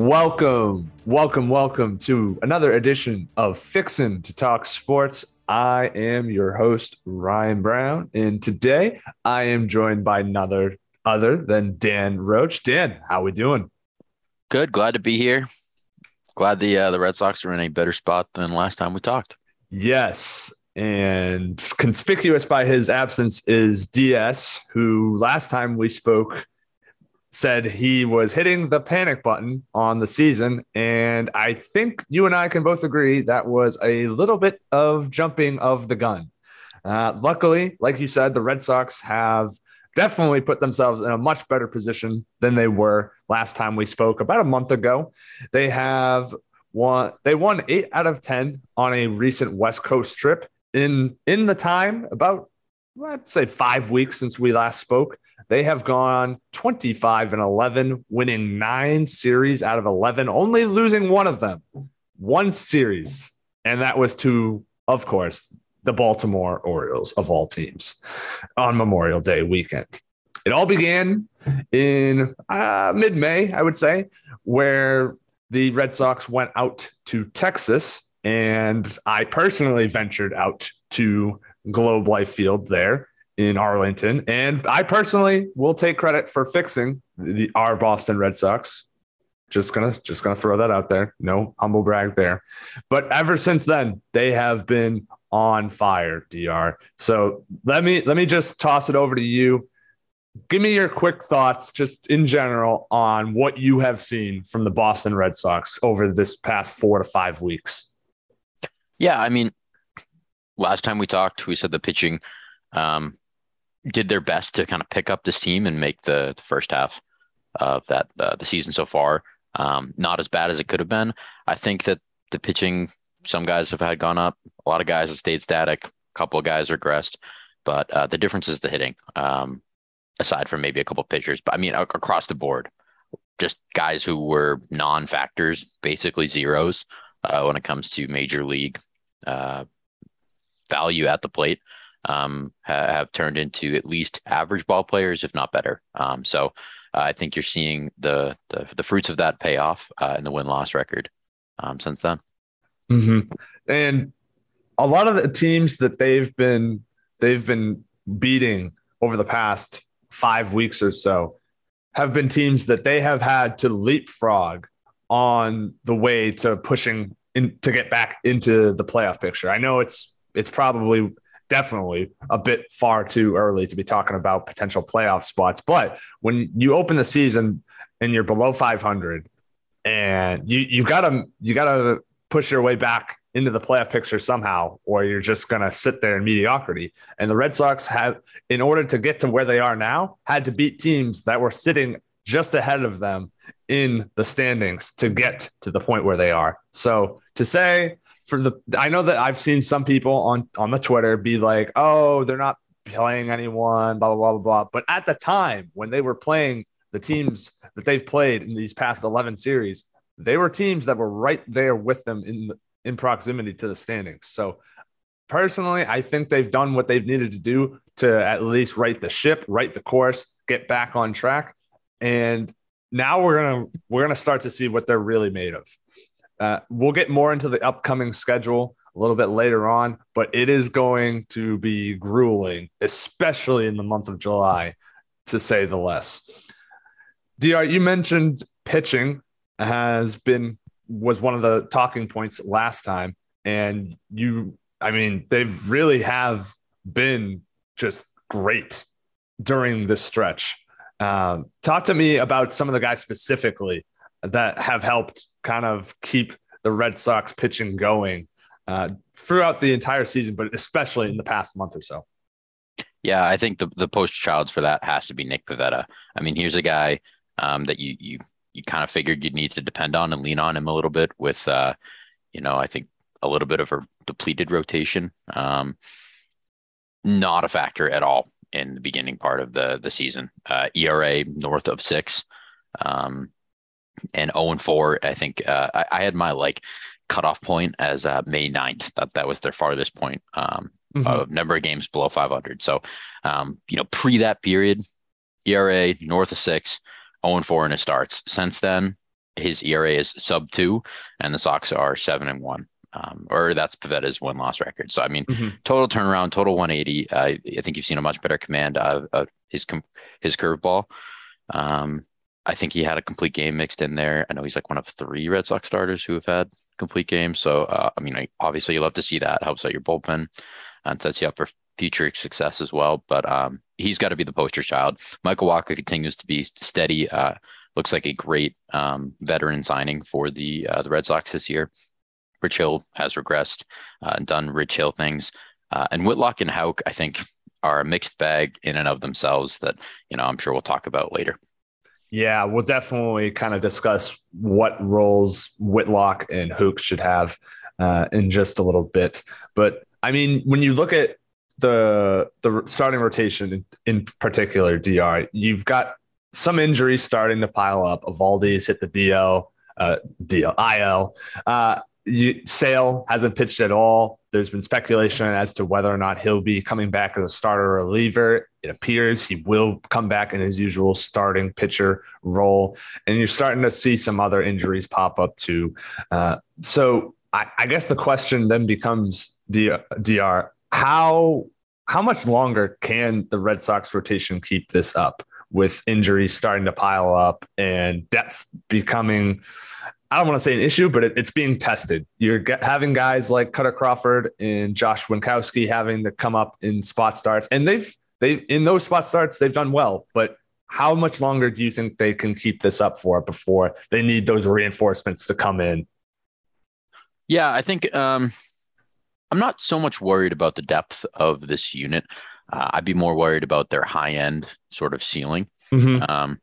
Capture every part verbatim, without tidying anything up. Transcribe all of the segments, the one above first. Welcome, welcome, welcome to another edition of Fixin' to Talk Sports. I am your host, Ryan Brown, and today I am joined by another other than Dan Roach. Dan, how we doing? Good. Glad to be here. Glad the uh, the Red Sox are in a better spot than last time we talked. Yes, and conspicuous by his absence is D S, who last time we spoke said he was hitting the panic button on the season. And I think you and I can both agree that was a little bit of jumping of the gun. Uh, luckily, like you said, the Red Sox have definitely put themselves in a much better position than they were last time we spoke about a month ago. They have won, they won eight out of ten on a recent West Coast trip in, in the time about, I'd say five weeks since we last spoke. They have gone twenty-five and eleven, winning nine series out of eleven, only losing one of them, one series. And that was to, of course, the Baltimore Orioles of all teams on Memorial Day weekend. It all began in uh, mid-May, I would say, where the Red Sox went out to Texas. And I personally ventured out to Globe Life Field there in Arlington, and I personally will take credit for fixing the our Boston Red Sox. Just gonna just gonna throw that out there. No humble brag there. But ever since then, they have been on fire, D R. So let me let me just toss it over to you. Give me your quick thoughts, just in general, on what you have seen from the Boston Red Sox over this past four to five weeks. Yeah, I mean, last time we talked, we said the pitching um, did their best to kind of pick up this team and make the, the first half of that uh, the season so far um, not as bad as it could have been. I think that the pitching, some guys have had gone up, a lot of guys have stayed static, a couple of guys regressed, but uh, the difference is the hitting. Um, aside from maybe a couple of pitchers, but I mean across the board, just guys who were non-factors, basically zeros uh, when it comes to major league Uh, value at the plate um, have turned into at least average ball players, if not better. Um, so uh, I think you're seeing the, the, the fruits of that pay off uh, in the win-loss record um, since then. Mm-hmm. And a lot of the teams that they've been, they've been beating over the past five weeks or so have been teams that they have had to leapfrog on the way to pushing in to get back into the playoff picture. I know it's, It's probably definitely a bit far too early to be talking about potential playoff spots. But when you open the season and you're below five hundred and you, you've got to you got to push your way back into the playoff picture somehow, or you're just going to sit there in mediocrity. And the Red Sox have, in order to get to where they are now, had to beat teams that were sitting just ahead of them in the standings to get to the point where they are. So to say, For the, I know that I've seen some people on, on the Twitter be like, oh, they're not playing anyone, blah, blah, blah, blah. But at the time when they were playing the teams that they've played in these past eleven series, they were teams that were right there with them in, in proximity to the standings. So personally, I think they've done what they've needed to do to at least right the ship, right the course, get back on track. And now we're gonna we're gonna start to see what they're really made of. Uh, we'll get more into the upcoming schedule a little bit later on, but it is going to be grueling, especially in the month of July, to say the less. D R, you mentioned pitching has been was one of the talking points last time, and you, I mean, they really have been just great during this stretch. Um, talk to me about some of the guys specifically that have helped kind of keep the Red Sox pitching going uh, throughout the entire season, but especially in the past month or so. Yeah, I think the the poster child for that has to be Nick Pivetta. I mean, here's a guy um, that you you you kind of figured you'd need to depend on and lean on him a little bit with, uh, you know, I think a little bit of a depleted rotation. Um, not a factor at all in the beginning part of the the season. Uh, E R A north of six. Um, And oh and four, I think uh, I, I had my like cutoff point as uh, May ninth. That that was their farthest point um, mm-hmm. of number of games below five hundred. So, um, you know, pre that period, E R A north of six, oh and four in his starts. Since then, his E R A is sub two, and the Sox are seven and one. Um, or that's Pivetta's win loss record. So, I mean, mm-hmm. total turnaround, total one eighty. Uh, I think you've seen a much better command of, of his com- his curveball. Um, I think he had a complete game mixed in there. I know he's like one of three Red Sox starters who have had complete games. So, uh, I mean, I, obviously you love to see that. Helps out your bullpen and sets you up for future success as well. But um, he's got to be the poster child. Michael Walker continues to be steady. Uh, looks like a great um, veteran signing for the uh, the Red Sox this year. Rich Hill has regressed uh, and done Rich Hill things. Uh, and Whitlock and Houck, I think, are a mixed bag in and of themselves that, you know, I'm sure we'll talk about later. Yeah, we'll definitely kind of discuss what roles Whitlock and Houck should have uh, in just a little bit. But, I mean, when you look at the the starting rotation in particular, D R, you've got some injuries starting to pile up. Eovaldi's hit the D L, uh, D L, I L. Uh, You, Sale hasn't pitched at all. There's been speculation as to whether or not he'll be coming back as a starter or reliever. It appears he will come back in his usual starting pitcher role. And you're starting to see some other injuries pop up too. Uh, so I, I guess the question then becomes, D R, how how much longer can the Red Sox rotation keep this up with injuries starting to pile up and depth becoming – I don't want to say an issue, but it, it's being tested. You're get, having guys like Cutter Crawford and Josh Winkowski having to come up in spot starts, and they've they've in those spot starts they've done well. But how much longer do you think they can keep this up for before they need those reinforcements to come in? Yeah, I think um, I'm not so much worried about the depth of this unit. Uh, I'd be more worried about their high end sort of ceiling. Mm-hmm. Um,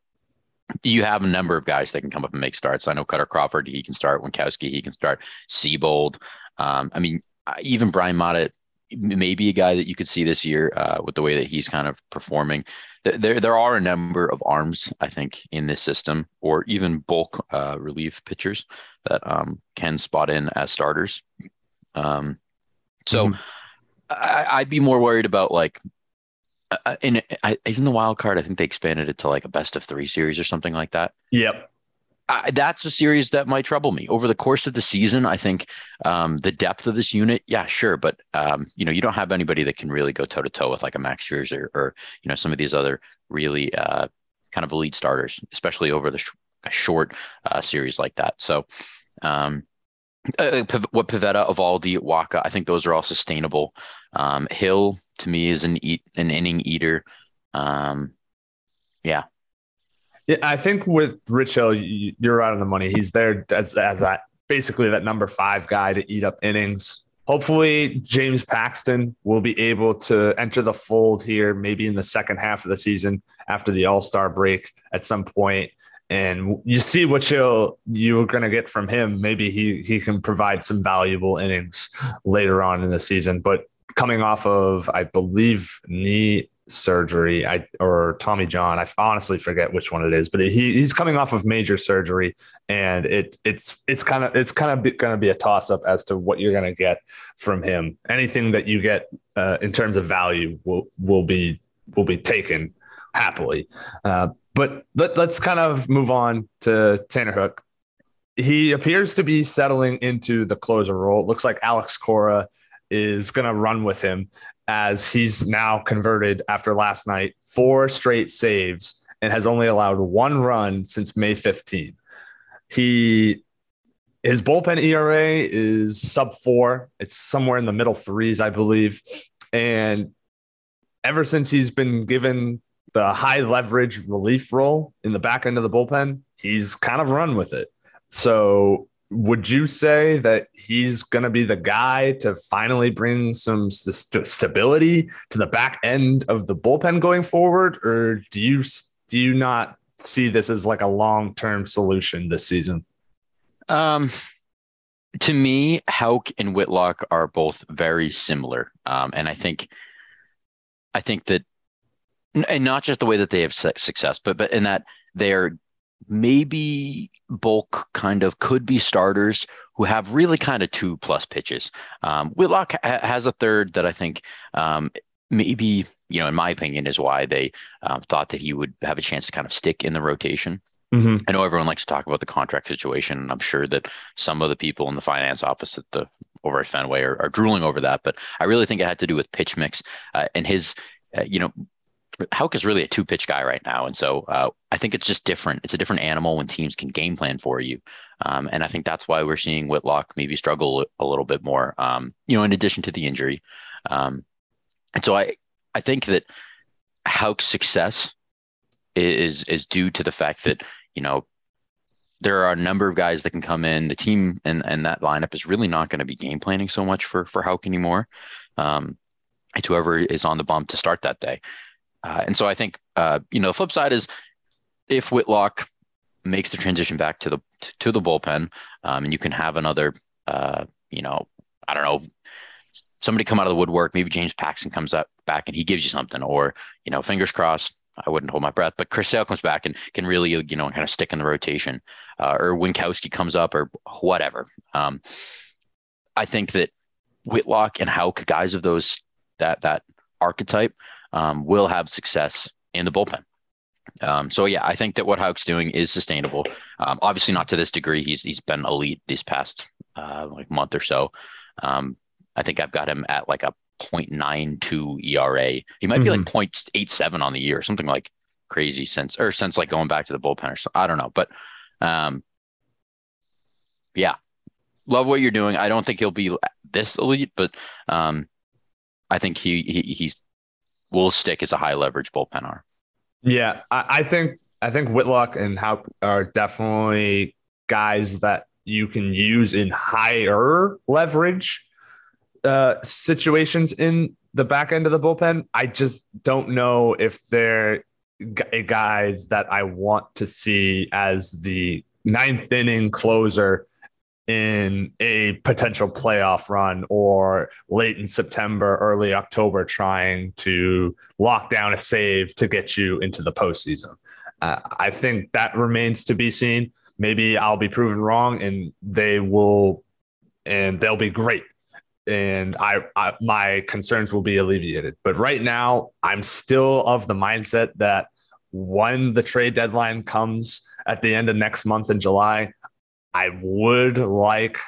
You have a number of guys that can come up and make starts. I know Cutter Crawford, he can start. Winkowski, he can start. Siebold. Um, I mean, even Brian Mottett, maybe a guy that you could see this year uh, with the way that he's kind of performing. There there are a number of arms, I think, in this system, or even bulk uh, relief pitchers that um, can spot in as starters. Um, so mm-hmm. I, I'd be more worried about like, Uh, in I, isn't the wild card? I think they expanded it to like a best of three series or something like that. Yep, I, that's a series that might trouble me over the course of the season. I think um, the depth of this unit, yeah, sure, but um, you know, you don't have anybody that can really go toe to toe with like a Max Scherzer or, or you know some of these other really uh, kind of elite starters, especially over the sh- a short uh, series like that. So. Um, Uh, what Pivetta, Eovaldi, Waka, I think those are all sustainable. Um, Hill, to me, is an eat, an inning eater. Um, yeah. yeah. I think with Rich Hill, you're out on the money. He's there as, as that, basically that number five guy to eat up innings. Hopefully, James Paxton will be able to enter the fold here maybe in the second half of the season after the All-Star break at some point. And you see what you'll, you're going to get from him. Maybe he he can provide some valuable innings later on in the season. But coming off of, I believe, knee surgery I, or Tommy John, I honestly forget which one it is. But he he's coming off of major surgery, and it's it's it's kind of it's kind of going to be a toss up as to what you're going to get from him. Anything that you get uh, in terms of value will will be will be taken happily. Uh, But let, let's kind of move on to Tanner Houck. He appears to be settling into the closer role. It looks like Alex Cora is going to run with him as he's now converted after last night four straight saves and has only allowed one run since May fifteenth. He his bullpen E R A is sub four. It's somewhere in the middle threes, I believe. And ever since he's been given the high leverage relief role in the back end of the bullpen, he's kind of run with it. So would you say that he's going to be the guy to finally bring some st- stability to the back end of the bullpen going forward? Or do you, do you not see this as like a long-term solution this season? Um, to me, Houck and Whitlock are both very similar. Um, and I think, I think that, and not just the way that they have success, but but in that they're maybe bulk kind of could be starters who have really kind of two plus pitches. Um, Whitlock ha- has a third that I think um, maybe, you know, in my opinion, is why they uh, thought that he would have a chance to kind of stick in the rotation. Mm-hmm. I know everyone likes to talk about the contract situation, and I'm sure that some of the people in the finance office at the over at Fenway are, are drooling over that. But I really think it had to do with pitch mix uh, and his, uh, you know, Houck is really a two pitch guy right now. And so uh, I think it's just different. It's a different animal when teams can game plan for you. Um, and I think that's why we're seeing Whitlock maybe struggle a little bit more, um, you know, in addition to the injury. Um, and so I, I think that Houck's success is is due to the fact that, you know, there are a number of guys that can come in. The team and, and that lineup is really not going to be game planning so much for, for Houck anymore. Um, it's whoever is on the bump to start that day. Uh, and so I think, uh, you know, the flip side is if Whitlock makes the transition back to the to the bullpen, um, and you can have another, uh, you know, I don't know, somebody come out of the woodwork. Maybe James Paxton comes up back and he gives you something, or, you know, fingers crossed. I wouldn't hold my breath, but Chris Sale comes back and can really, you know, kind of stick in the rotation, uh, or Winkowski comes up or whatever. Um, I think that Whitlock and Houck, guys of those that that archetype, um, will have success in the bullpen. Um, so yeah, I think that what Houck's doing is sustainable. Um, obviously not to this degree. He's he's been elite these past uh, like month or so. Um, I think I've got him at like a point nine two E R A. He might mm-hmm. be like point eight seven on the year, something like crazy since or since like going back to the bullpen or so. I don't know, but um, yeah, love what you're doing. I don't think he'll be this elite, but um, I think he he he's will stick as a high leverage bullpen arm. Yeah, I, I think I think Whitlock and Houck are definitely guys that you can use in higher leverage uh situations in the back end of the bullpen. I just don't know if they're g- guys that I want to see as the ninth inning closer in a potential playoff run or late in September, early October, trying to lock down a save to get you into the postseason. Uh, I think that remains to be seen. Maybe I'll be proven wrong and they will, and they'll be great. And I, I, my concerns will be alleviated. But right now, I'm still of the mindset that when the trade deadline comes at the end of next month in July, I would like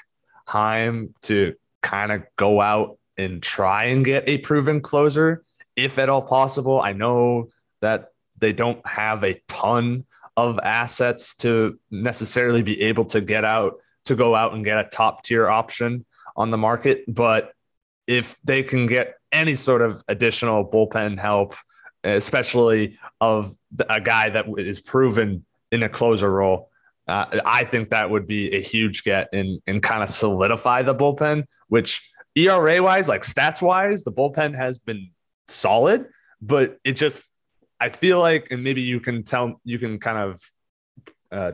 Haim to kind of go out and try and get a proven closer, if at all possible. I know that they don't have a ton of assets to necessarily be able to get out, to go out and get a top tier option on the market, but if they can get any sort of additional bullpen help, especially of a guy that is proven in a closer role, uh, I think that would be a huge get and and kind of solidify the bullpen, which E R A wise, like stats wise, the bullpen has been solid, but it just, I feel like, and maybe you can tell, you can kind of, uh,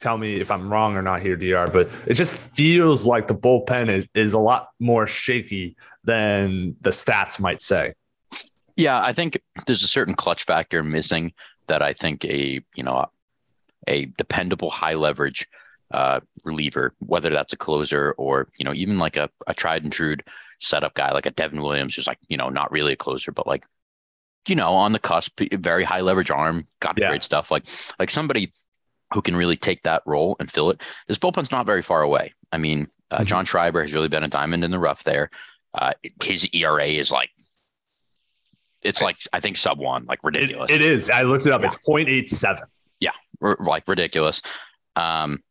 tell me if I'm wrong or not here, D R, but it just feels like the bullpen is, is a lot more shaky than the stats might say. Yeah, I think there's a certain clutch factor missing that I think a, you know, a dependable high leverage uh, reliever, whether that's a closer or, you know, even like a, a tried and true setup guy, like a Devin Williams, who's like, you know, not really a closer, but like, you know, on the cusp, very high leverage arm, got yeah. great stuff. Like, like somebody who can really take that role and fill it. This bullpen's not very far away. I mean, uh, mm-hmm. John Schreiber has really been a diamond in the rough there. Uh, his E R A is like, it's like, I think sub one, like ridiculous. It, it is. I looked it up. Yeah. It's point eight seven. Yeah. R- like ridiculous. Um,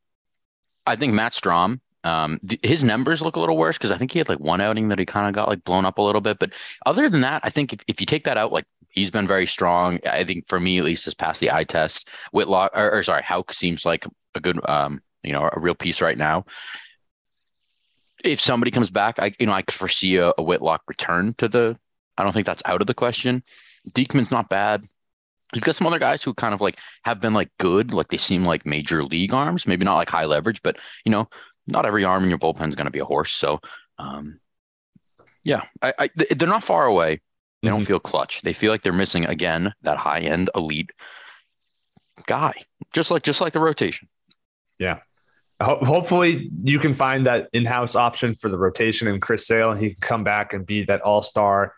I think Matt Strom, um, th- his numbers look a little worse because I think he had like one outing that he kind of got like blown up a little bit. But other than that, I think if, if you take that out, like, he's been very strong. I think for me, at least, has passed the eye test. Whitlock, or, or sorry, Houck seems like a good, um, you know, a real piece right now. If somebody comes back, I, you know, I could foresee a, a Whitlock return to the, I don't think that's out of the question. Diekman's not bad. You've got some other guys who kind of like have been like good, like they seem like major league arms, maybe not like high leverage, but, you know, not every arm in your bullpen is going to be a horse. So, um, yeah, I, I, they're not far away. They don't mm-hmm. feel clutch. They feel like they're missing, again, that high-end elite guy, just like just like the rotation. Yeah. Ho- hopefully you can find that in-house option for the rotation in Chris Sale, and he can come back and be that all-star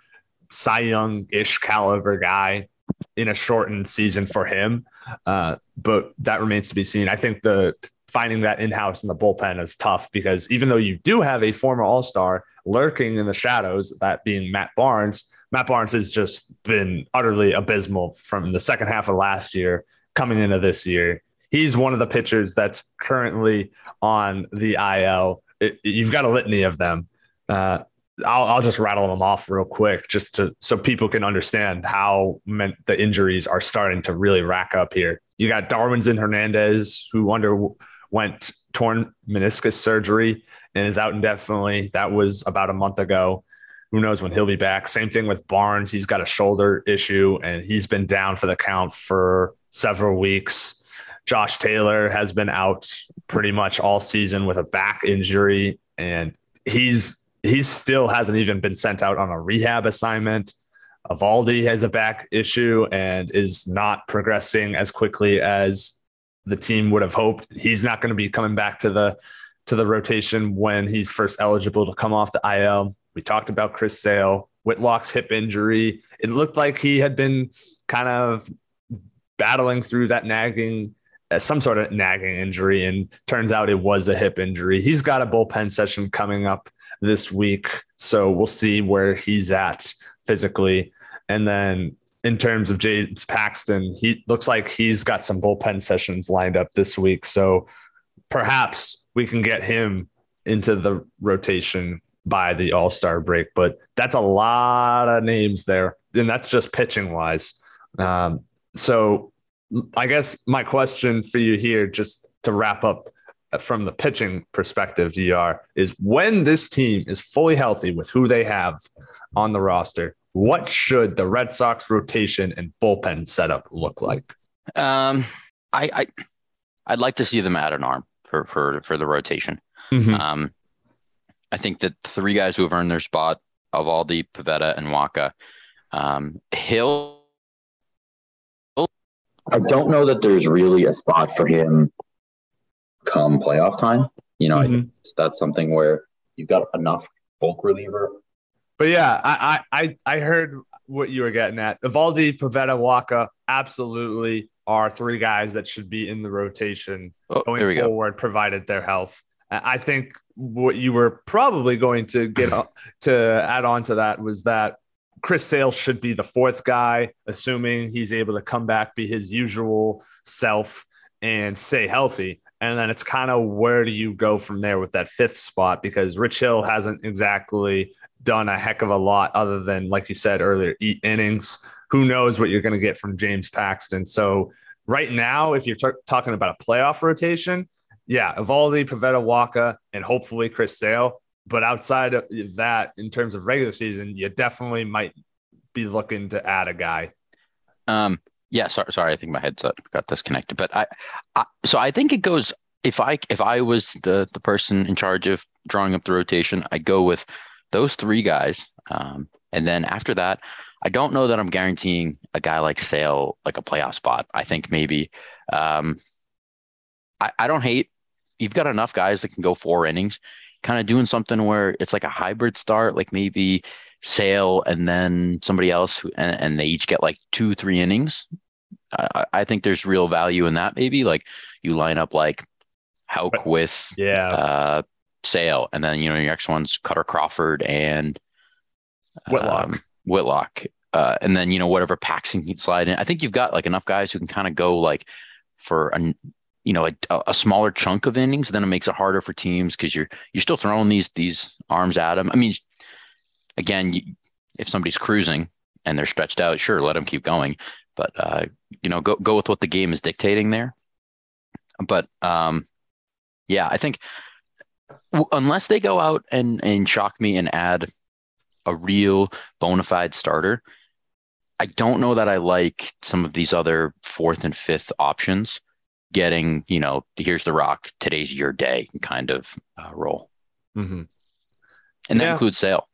Cy Young-ish caliber guy in a shortened season for him. Uh, but that remains to be seen. I think the finding that in-house in the bullpen is tough because even though you do have a former all-star lurking in the shadows, that being Matt Barnes, Matt Barnes has just been utterly abysmal from the second half of last year coming into this year. He's one of the pitchers that's currently on the I L. It, you've got a litany of them. Uh, I'll, I'll just rattle them off real quick just to, so people can understand how meant the injuries are starting to really rack up here. You got Darwin Hernandez, who underwent torn meniscus surgery and is out indefinitely. That was about a month ago. Who knows when he'll be back? Same thing with Barnes. He's got a shoulder issue and he's been down for the count for several weeks. Josh Taylor has been out pretty much all season with a back injury, and he's He still hasn't even been sent out on a rehab assignment. Eovaldi has a back issue and is not progressing as quickly as the team would have hoped. He's not going to be coming back to the to the rotation when he's first eligible to come off the I L. We talked about Chris Sale, Whitlock's hip injury. It looked like he had been kind of battling through that nagging some sort of nagging injury, and turns out it was a hip injury. He's got a bullpen session coming up this week, so we'll see where he's at physically. And then in terms of James Paxton, he looks like he's got some bullpen sessions lined up this week, so perhaps we can get him into the rotation by the All-Star break. But that's a lot of names there, and that's just pitching wise. Um, so I guess my question for you here, just to wrap up from the pitching perspective, D R, is when this team is fully healthy with who they have on the roster, what should the Red Sox rotation and bullpen setup look like? Um, I, I, I'd like to see them add an arm for, for, for the rotation. Mm-hmm. Um, I think that three guys who have earned their spot, Eovaldi, Pivetta, and Waka, um, Hill, I don't know that there's really a spot for him come playoff time. You know, mm-hmm. I think that's something where you've got enough bulk reliever. But yeah, I I I heard what you were getting at. Eovaldi, Pivetta, Waka absolutely are three guys that should be in the rotation oh, going forward, go. provided their health. I think what you were probably going to get to add on to that was that Chris Sale should be the fourth guy, assuming he's able to come back, be his usual self, and stay healthy. And then it's kind of, where do you go from there with that fifth spot? Because Rich Hill hasn't exactly done a heck of a lot other than, like you said earlier, eat innings. Who knows what you're going to get from James Paxton? So right now, if you're t- talking about a playoff rotation, yeah, Eovaldi, Pivetta, Waka, and hopefully Chris Sale. But outside of that, in terms of regular season, you definitely might be looking to add a guy. Um, yeah, sorry, sorry, I think my headset got disconnected. But I, I so I think it goes. If I if I was the the person in charge of drawing up the rotation, I go with those three guys, um, and then after that, I don't know that I'm guaranteeing a guy like Sale like a playoff spot. I think maybe um, I I don't hate. You've got enough guys that can go four innings. Kind of doing something where it's like a hybrid start, like maybe Sale and then somebody else, who, and, and they each get like two, three innings. I, I think there's real value in that. Maybe like you line up like Houck with yeah. uh, Sale, and then, you know, your next one's Cutter Crawford and um, Whitlock, Whitlock, uh, and then, you know, whatever Paxton can slide in. I think you've got like enough guys who can kind of go like for a you know, a, a smaller chunk of innings, then it makes it harder for teams because you're you're still throwing these these arms at them. I mean, again, you, if somebody's cruising and they're stretched out, sure, let them keep going. But, uh, you know, go go with what the game is dictating there. But, um, yeah, I think w- unless they go out and, and shock me and add a real bona fide starter, I don't know that I like some of these other fourth and fifth options. Getting, you know, here's the rock, today's your day kind of uh, role. Mm-hmm. And that yeah. includes Sale.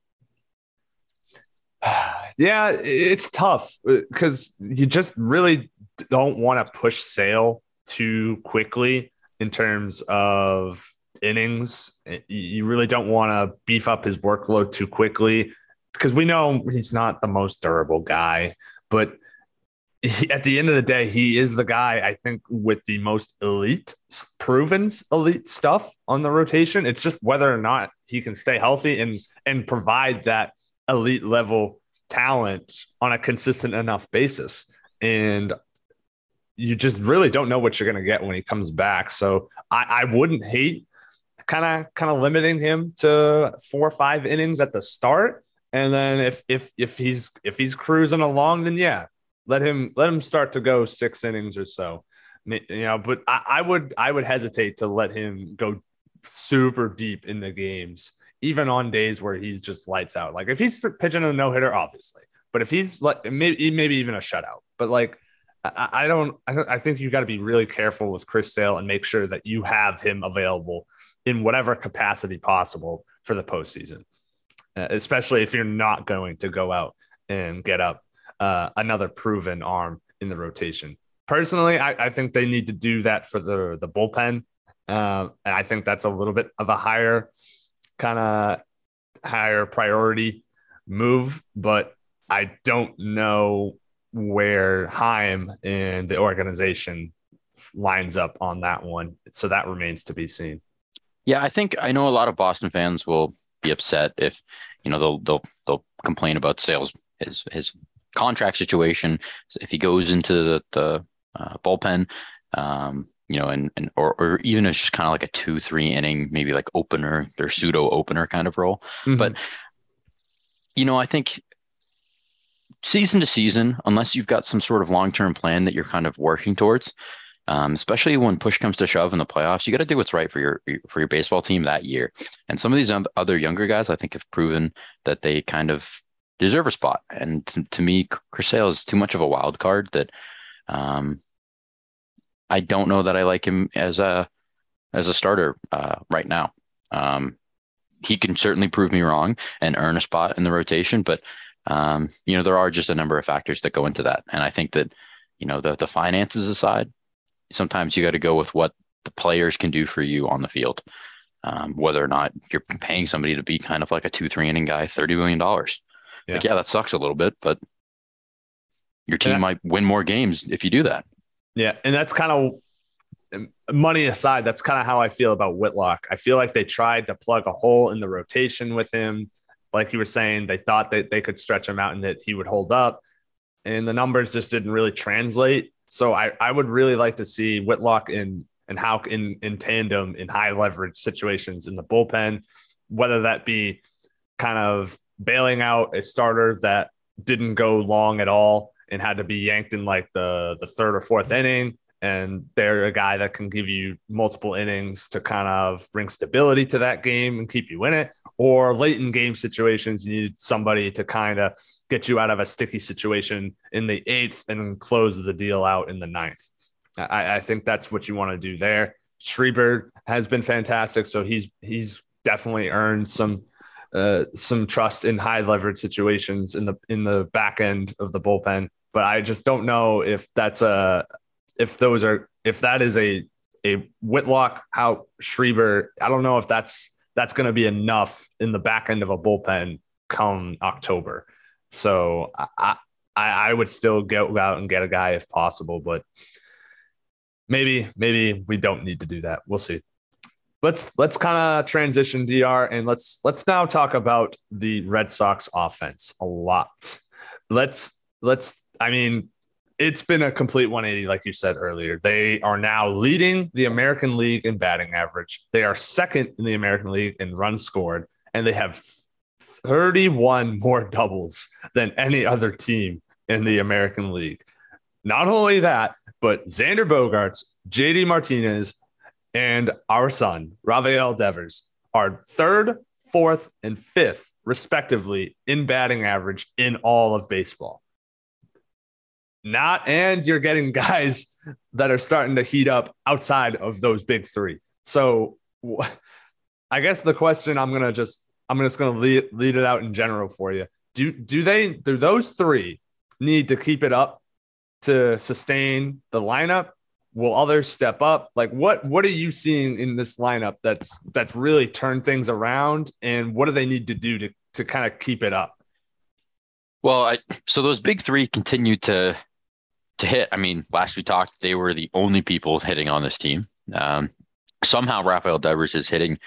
Yeah, it's tough because you just really don't want to push Sale too quickly in terms of innings. You really don't want to beef up his workload too quickly because we know he's not the most durable guy, but he, at the end of the day, he is the guy, I think, with the most elite, proven elite stuff on the rotation. It's just whether or not he can stay healthy and and provide that elite level talent on a consistent enough basis. And you just really don't know what you're going to get when he comes back. So I, I wouldn't hate kind of kind of limiting him to four or five innings at the start. And then if if if he's if he's cruising along, then yeah, let him let him start to go six innings or so. You know, but I, I would I would hesitate to let him go super deep in the games, even on days where he's just lights out. Like if he's pitching a no hitter, obviously, but if he's like maybe maybe even a shutout, but like I, I don't I don't, I think you got to be really careful with Chris Sale and make sure that you have him available in whatever capacity possible for the postseason. Especially if you're not going to go out and get up uh, another proven arm in the rotation. Personally, I, I think they need to do that for the, the bullpen. Uh, and I think that's a little bit of a higher kind of higher priority move, but I don't know where Haim and the organization lines up on that one. So that remains to be seen. Yeah, I think I know a lot of Boston fans will be upset if, you know, they'll they'll they'll complain about Sale's his his contract situation if he goes into the, the uh, bullpen, um, you know, and and or or even it's just kind of like a two three inning maybe like opener or pseudo opener kind of role. Mm-hmm. But you know, I think season to season, unless you've got some sort of long term plan that you're kind of working towards, Um, especially when push comes to shove in the playoffs, you got to do what's right for your for your baseball team that year. And some of these other younger guys, I think, have proven that they kind of deserve a spot. And to, to me, Chris Sale is too much of a wild card that um, I don't know that I like him as a as a starter uh, right now. Um, he can certainly prove me wrong and earn a spot in the rotation, but um, you know, there are just a number of factors that go into that. And I think that, you know, the the finances aside, sometimes you got to go with what the players can do for you on the field, um, whether or not you're paying somebody to be kind of like a two, three inning guy, thirty million dollars. Yeah. Like, yeah, that sucks a little bit, but your team that, might win more games if you do that. Yeah. And that's kind of, money aside, that's kind of how I feel about Whitlock. I feel like they tried to plug a hole in the rotation with him. Like you were saying, they thought that they could stretch him out and that he would hold up, and the numbers just didn't really translate. So I, I would really like to see Whitlock and, and Houck in, in tandem in high leverage situations in the bullpen, whether that be kind of bailing out a starter that didn't go long at all and had to be yanked in like the, the third or fourth inning. And they're a guy that can give you multiple innings to kind of bring stability to that game and keep you in it. Or late in game situations, you need somebody to kind of get you out of a sticky situation in the eighth and close the deal out in the ninth. I, I think that's what you want to do there. Schreiber has been fantastic, so he's he's definitely earned some uh, some trust in high leverage situations in the in the back end of the bullpen. But I just don't know if that's a if those are if that is a a Whitlock out Schreiber. I don't know if that's. that's going to be enough in the back end of a bullpen come October. So I, I, I would still go out and get a guy if possible, but maybe, maybe we don't need to do that. We'll see. Let's, let's kind of transition, D R, and let's, let's now talk about the Red Sox offense a lot. Let's, let's, I mean, it's been a complete one eighty, like you said earlier. They are now leading the American League in batting average. They are second in the American League in runs scored, and they have thirty-one more doubles than any other team in the American League. Not only that, but Xander Bogaerts, J D. Martinez, and our son, Rafael Devers, are third, fourth, and fifth, respectively, in batting average in all of baseball. Not, and you're getting guys that are starting to heat up outside of those big three. So I guess the question I'm going to just, I'm just going to lead, lead it out in general for you. Do, do they, do those three need to keep it up to sustain the lineup? Will others step up? Like what, what are you seeing in this lineup that's, that's really turned things around, and what do they need to do to, to kind of keep it up? Well, I, so those big three continue to to hit. I mean, last we talked, they were the only people hitting on this team. Um, somehow Rafael Devers is hitting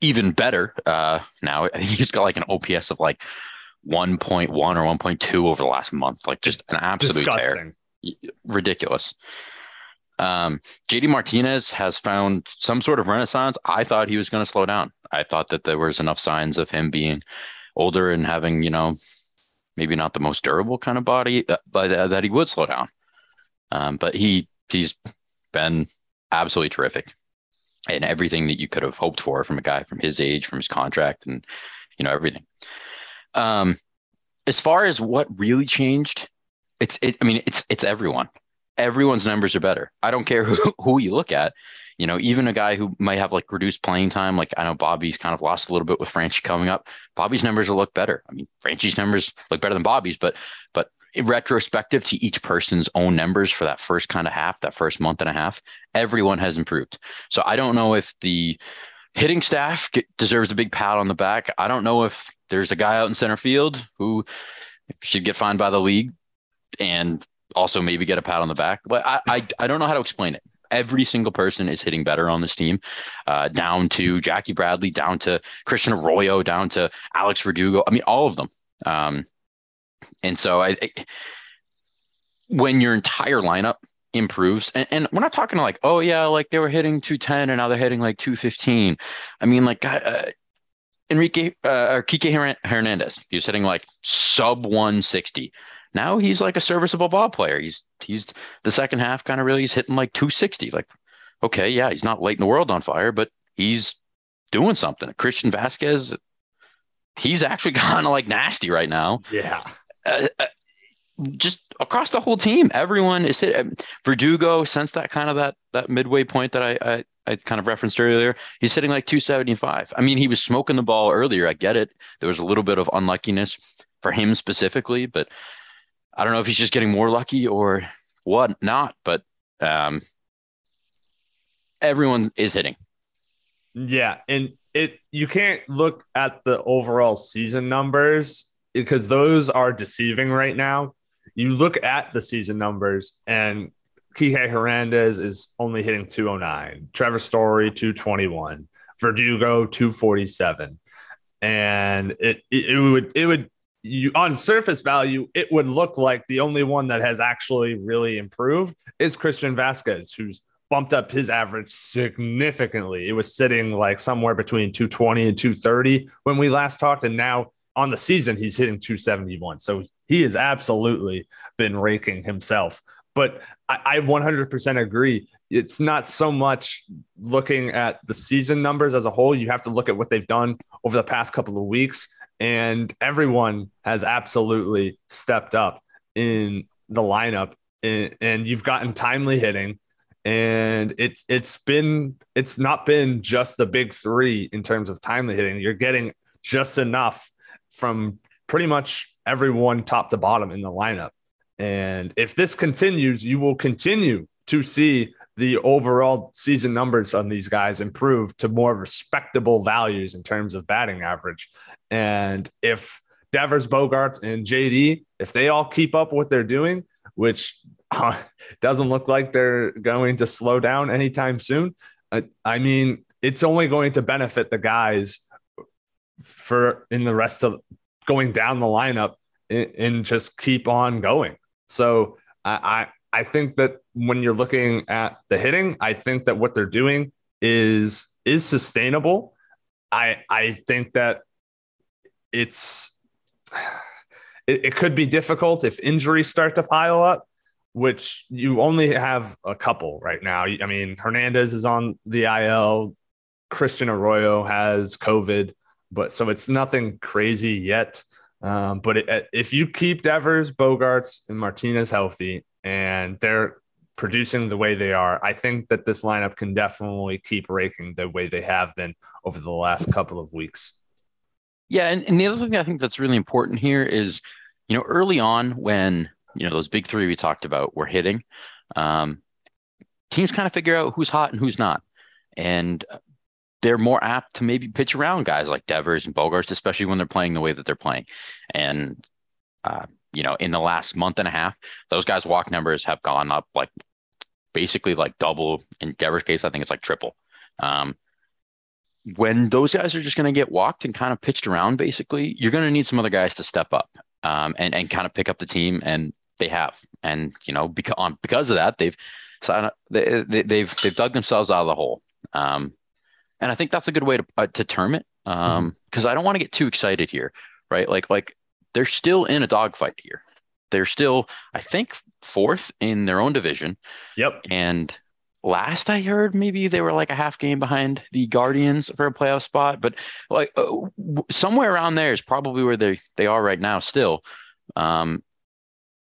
even better uh, now. I think he's got like an O P S of like one point one or one point two over the last month. Like just an absolute tear. Ridiculous. Um, J D. Martinez has found some sort of renaissance. I thought he was going to slow down. I thought that there was enough signs of him being older and having, you know, maybe not the most durable kind of body, but uh, that he would slow down. Um, but he, he's been absolutely terrific and everything that you could have hoped for from a guy from his age, from his contract and, you know, everything. Um, as far as what really changed, it's, it, I mean, it's, it's everyone. Everyone's numbers are better. I don't care who, who you look at. You know, even a guy who might have like reduced playing time, like I know Bobby's kind of lost a little bit with Franchi coming up. Bobby's numbers will look better. I mean, Franchi's numbers look better than Bobby's, but but in retrospective to each person's own numbers for that first kind of half, that first month and a half, everyone has improved. So I don't know if the hitting staff get, deserves a big pat on the back. I don't know if there's a guy out in center field who should get fined by the league and also maybe get a pat on the back. But I I, I don't know how to explain it. Every single person is hitting better on this team, uh, down to Jackie Bradley, down to Christian Arroyo, down to Alex Verdugo. I mean, all of them. Um, and so I, I, when your entire lineup improves, and, and we're not talking like, oh, yeah, like they were hitting two ten and now they're hitting like two fifteen. I mean, like uh, Enrique uh, or Kike Hernandez, he was hitting like sub one sixty. Now he's like a serviceable ball player. He's he's the second half kind of really he's hitting like two sixty. Like, okay, yeah, he's not lighting the world on fire, but he's doing something. Christian Vasquez, he's actually kind of like nasty right now. Yeah. Uh, uh, just across the whole team, everyone is hitting. Verdugo, since that kind of that that midway point that I, I I kind of referenced earlier, he's hitting like two seventy-five. I mean, he was smoking the ball earlier. I get it. There was a little bit of unluckiness for him specifically, but I don't know if he's just getting more lucky or what not, but um, everyone is hitting. Yeah, and it you can't look at the overall season numbers because those are deceiving right now. You look at the season numbers, and Kike Hernandez is only hitting two oh nine, Trevor Story two twenty-one, Verdugo two forty-seven, and it it, it would it would. You on surface value, it would look like the only one that has actually really improved is Christian Vasquez, who's bumped up his average significantly. It was sitting like somewhere between two twenty and two thirty when we last talked. And now on the season, he's hitting two seventy-one. So he has absolutely been raking himself. But I, I one hundred percent agree. It's not so much looking at the season numbers as a whole. You have to look at what they've done over the past couple of weeks. And everyone has absolutely stepped up in the lineup, and, and you've gotten timely hitting, and it's it's been it's not been just the big three in terms of timely hitting. You're getting just enough from pretty much everyone top to bottom in the lineup. And if this continues, you will continue to see the overall season numbers on these guys improve to more respectable values in terms of batting average. And if Devers, Bogaerts, and J D, if they all keep up what they're doing, which uh, doesn't look like they're going to slow down anytime soon, I, I mean, it's only going to benefit the guys for in the rest of going down the lineup and, and just keep on going. So I, I I think that when you're looking at the hitting, I think that what they're doing is is sustainable. I I think that it's it, it could be difficult if injuries start to pile up, which you only have a couple right now. I mean, Hernandez is on the I L, Christian Arroyo has COVID, but so it's nothing crazy yet. Um, but it, if you keep Devers, Bogaerts, and Martinez healthy, and they're producing the way they are, I think that this lineup can definitely keep raking the way they have been over the last couple of weeks. Yeah, and, and the other thing I think that's really important here is, you know, early on when, you know, those big three we talked about were hitting, um, teams kind of figure out who's hot and who's not. And they're more apt to maybe pitch around guys like Devers and Bogaerts, especially when they're playing the way that they're playing. And uh, you know, in the last month and a half, those guys' walk numbers have gone up like basically like double. In Devers' case, I think it's like triple. Um, when those guys are just going to get walked and kind of pitched around, basically, you're going to need some other guys to step up um, and, and kind of pick up the team. And they have. And, you know, because, um, because of that, they've they, they, they've they've dug themselves out of the hole. Um, and I think that's a good way to, uh, to term it, because um, mm-hmm. I don't want to get too excited here, right? Like, like they're still in a dogfight here. They're still, I think, fourth in their own division. Yep. And last I heard, maybe they were like a half game behind the Guardians for a playoff spot, but like uh, somewhere around there is probably where they, they are right now still. Um,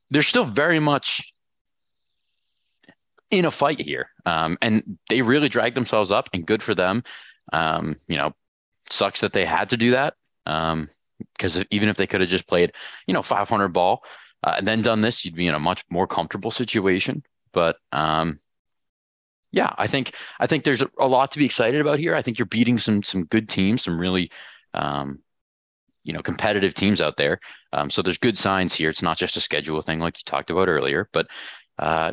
they're still very much in a fight here. Um, and they really dragged themselves up, and good for them. Um, you know, sucks that they had to do that. Um, because even if they could have just played, you know, five hundred ball uh, and then done this, you'd be in a much more comfortable situation. But um, yeah, I think I think there's a lot to be excited about here. I think you're beating some some good teams, some really, um, you know, competitive teams out there. Um, so there's good signs here. It's not just a schedule thing like you talked about earlier, but uh,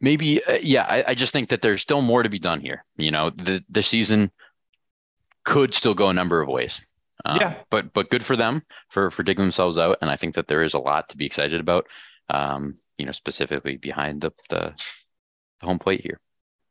maybe, uh, yeah, I, I just think that there's still more to be done here. You know, the the season could still go a number of ways. Um, yeah, but but good for them for for digging themselves out, and I think that there is a lot to be excited about. Um, you know, specifically behind the, the the home plate here.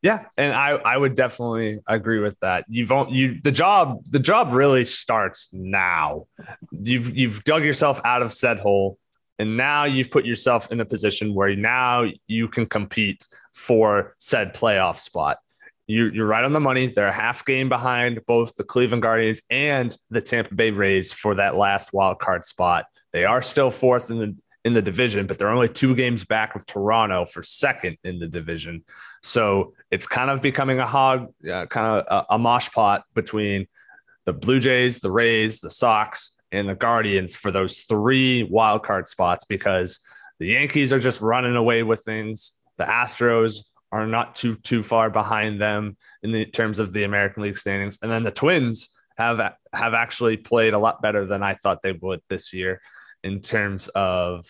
Yeah, and I I would definitely agree with that. You've you the job the job really starts now. You've you've dug yourself out of said hole, and now you've put yourself in a position where now you can compete for said playoff spot. You're right on the money. They're a half game behind both the Cleveland Guardians and the Tampa Bay Rays for that last wild card spot. They are still fourth in the in the division, but they're only two games back of Toronto for second in the division. So it's kind of becoming a hog, uh, kind of a, a mosh pot between the Blue Jays, the Rays, the Sox, and the Guardians for those three wild card spots, because the Yankees are just running away with things. The Astros are not too, too far behind them in the terms of the American League standings. And then the Twins have, have actually played a lot better than I thought they would this year in terms of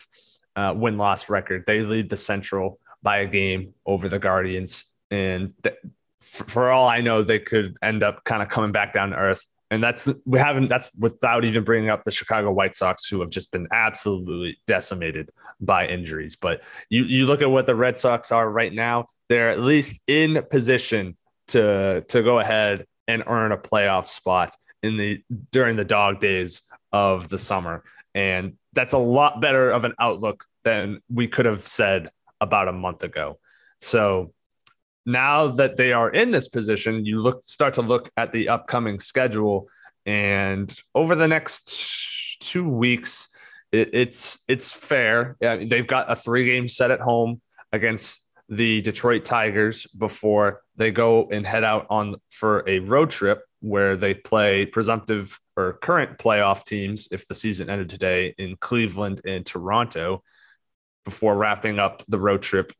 uh, win-loss record. They lead the Central by a game over the Guardians. And th- for all I know, they could end up kind of coming back down to earth. And that's, we haven't, that's without even bringing up the Chicago White Sox, who have just been absolutely decimated by injuries. But you, you look at what the Red Sox are right now, they're at least in position to, to go ahead and earn a playoff spot in the, during the dog days of the summer. And that's a lot better of an outlook than we could have said about a month ago. So now that they are in this position, you look start to look at the upcoming schedule, and over the next two weeks, it, it's it's fair. I mean, they've got a three-game set at home against the Detroit Tigers before they go and head out on for a road trip where they play presumptive or current playoff teams if the season ended today in Cleveland and Toronto, before wrapping up the road trip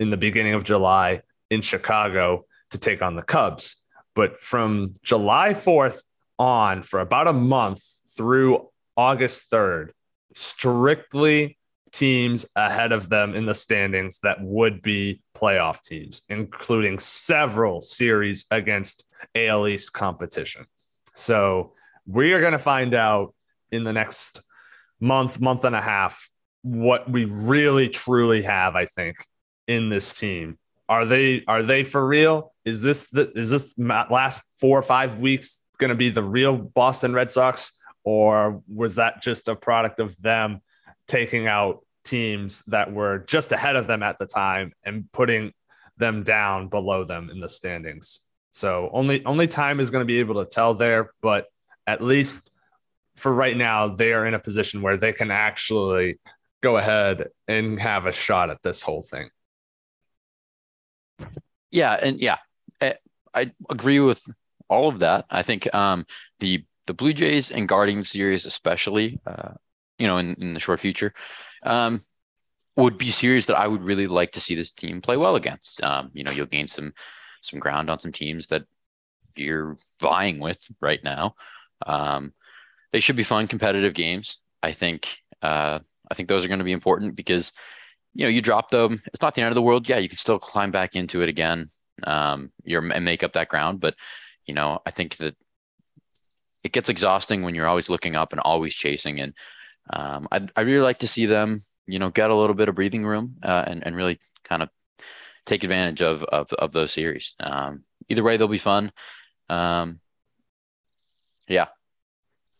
in the beginning of July in Chicago to take on the Cubs. But from July fourth on, for about a month through August third, strictly teams ahead of them in the standings that would be playoff teams, including several series against A L East competition. So we are going to find out in the next month, month and a half, what we really truly have, I think, in this team. Are they are they for real? Is this the, is this last four or five weeks going to be the real Boston Red Sox, or was that just a product of them taking out teams that were just ahead of them at the time and putting them down below them in the standings? So only only time is going to be able to tell there, but at least for right now, they are in a position where they can actually go ahead and have a shot at this whole thing. Yeah. And yeah, I, I agree with all of that. I think um, the, the Blue Jays and Guardians series, especially, uh, you know, in, in the short future, um, would be series that I would really like to see this team play well against. Um, you know, you'll gain some, some ground on some teams that you're vying with right now. Um, they should be fun, competitive games. I think uh, I think those are going to be important because, you know, you drop them. It's not the end of the world. Yeah, you can still climb back into it again um, you're, and make up that ground. But, you know, I think that it gets exhausting when you're always looking up and always chasing. And um, I'd, I'd really like to see them, you know, get a little bit of breathing room uh, and, and really kind of take advantage of, of, of those series. Um, either way, they'll be fun. Um, yeah.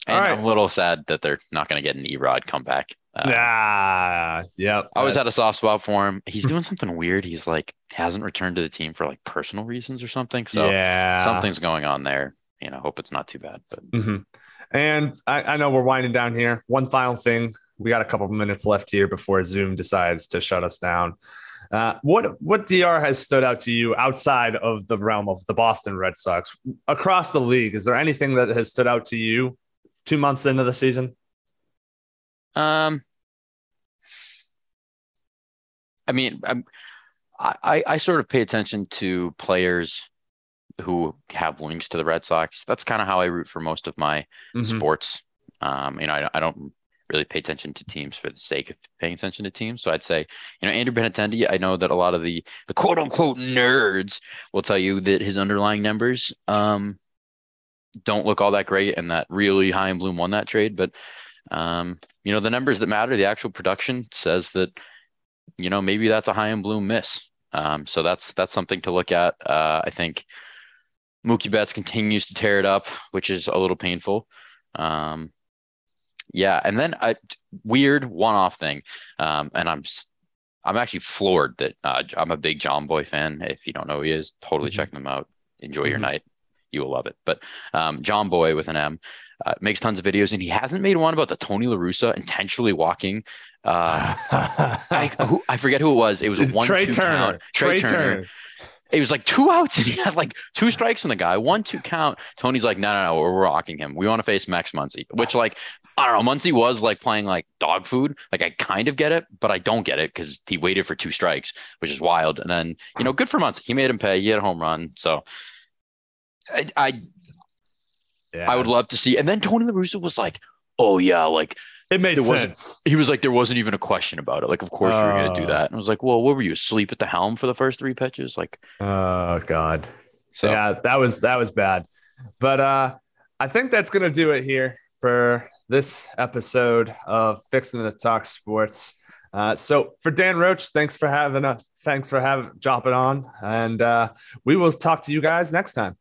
And right. I'm a little sad that they're not going to get an E-Rod comeback. Um, ah, yep. I always had a soft spot for him. He's doing something weird. He's like, hasn't returned to the team for like personal reasons or something. So yeah. Something's going on there. You know, hope it's not too bad. But mm-hmm. And I, I know we're winding down here. One final thing. We got a couple of minutes left here before Zoom decides to shut us down. Uh, what what D R has stood out to you outside of the realm of the Boston Red Sox across the league? Is there anything that has stood out to you two months into the season? Um, I mean, I'm, I I sort of pay attention to players who have links to the Red Sox. That's kind of how I root for most of my mm-hmm. sports. Um, you know, I, I don't really pay attention to teams for the sake of paying attention to teams. So I'd say, you know, Andrew Benintendi, I know that a lot of the, the quote unquote nerds will tell you that his underlying numbers um, don't look all that great and that really High and Bloom won that trade. But, um, you know, the numbers that matter, the actual production says that, you know, maybe that's a High and Bloom miss. Um, so that's, that's something to look at. Uh, I think Mookie Betts continues to tear it up, which is a little painful. Um, yeah, and then a weird one-off thing, um, and I'm I'm actually floored that uh, I'm a big John Boy fan. If you don't know who he is, totally mm-hmm. check them out. Enjoy mm-hmm. your night. You will love it. But um, John Boy with an M uh, makes tons of videos, and he hasn't made one about the Tony La Russa intentionally walking. Uh, I, who, I forget who it was. It was a one-two Trey Turner. Count. Trey, Trey Turner. Turner. It was like two outs and he had like two strikes on the guy, one, two count. Tony's like, no, no, no, we're rocking him. We want to face Max Muncy, which like, I don't know. Muncy was like playing like dog food. Like I kind of get it, but I don't get it because he waited for two strikes, which is wild. And then, you know, good for Muncy. He made him pay. He had a home run. So I, I, yeah. I would love to see. And then Tony La Russa was like, oh yeah, like, it made there sense. He was like, there wasn't even a question about it. Like, of course uh, you were going to do that. And I was like, well, what were you, asleep at the helm for the first three pitches? Like, oh God. So yeah, that was, that was bad. But uh, I think that's going to do it here for this episode of Fixing the Talk Sports. Uh, so for Dan Roach, thanks for having us. Thanks for having dropping on. And uh, we will talk to you guys next time.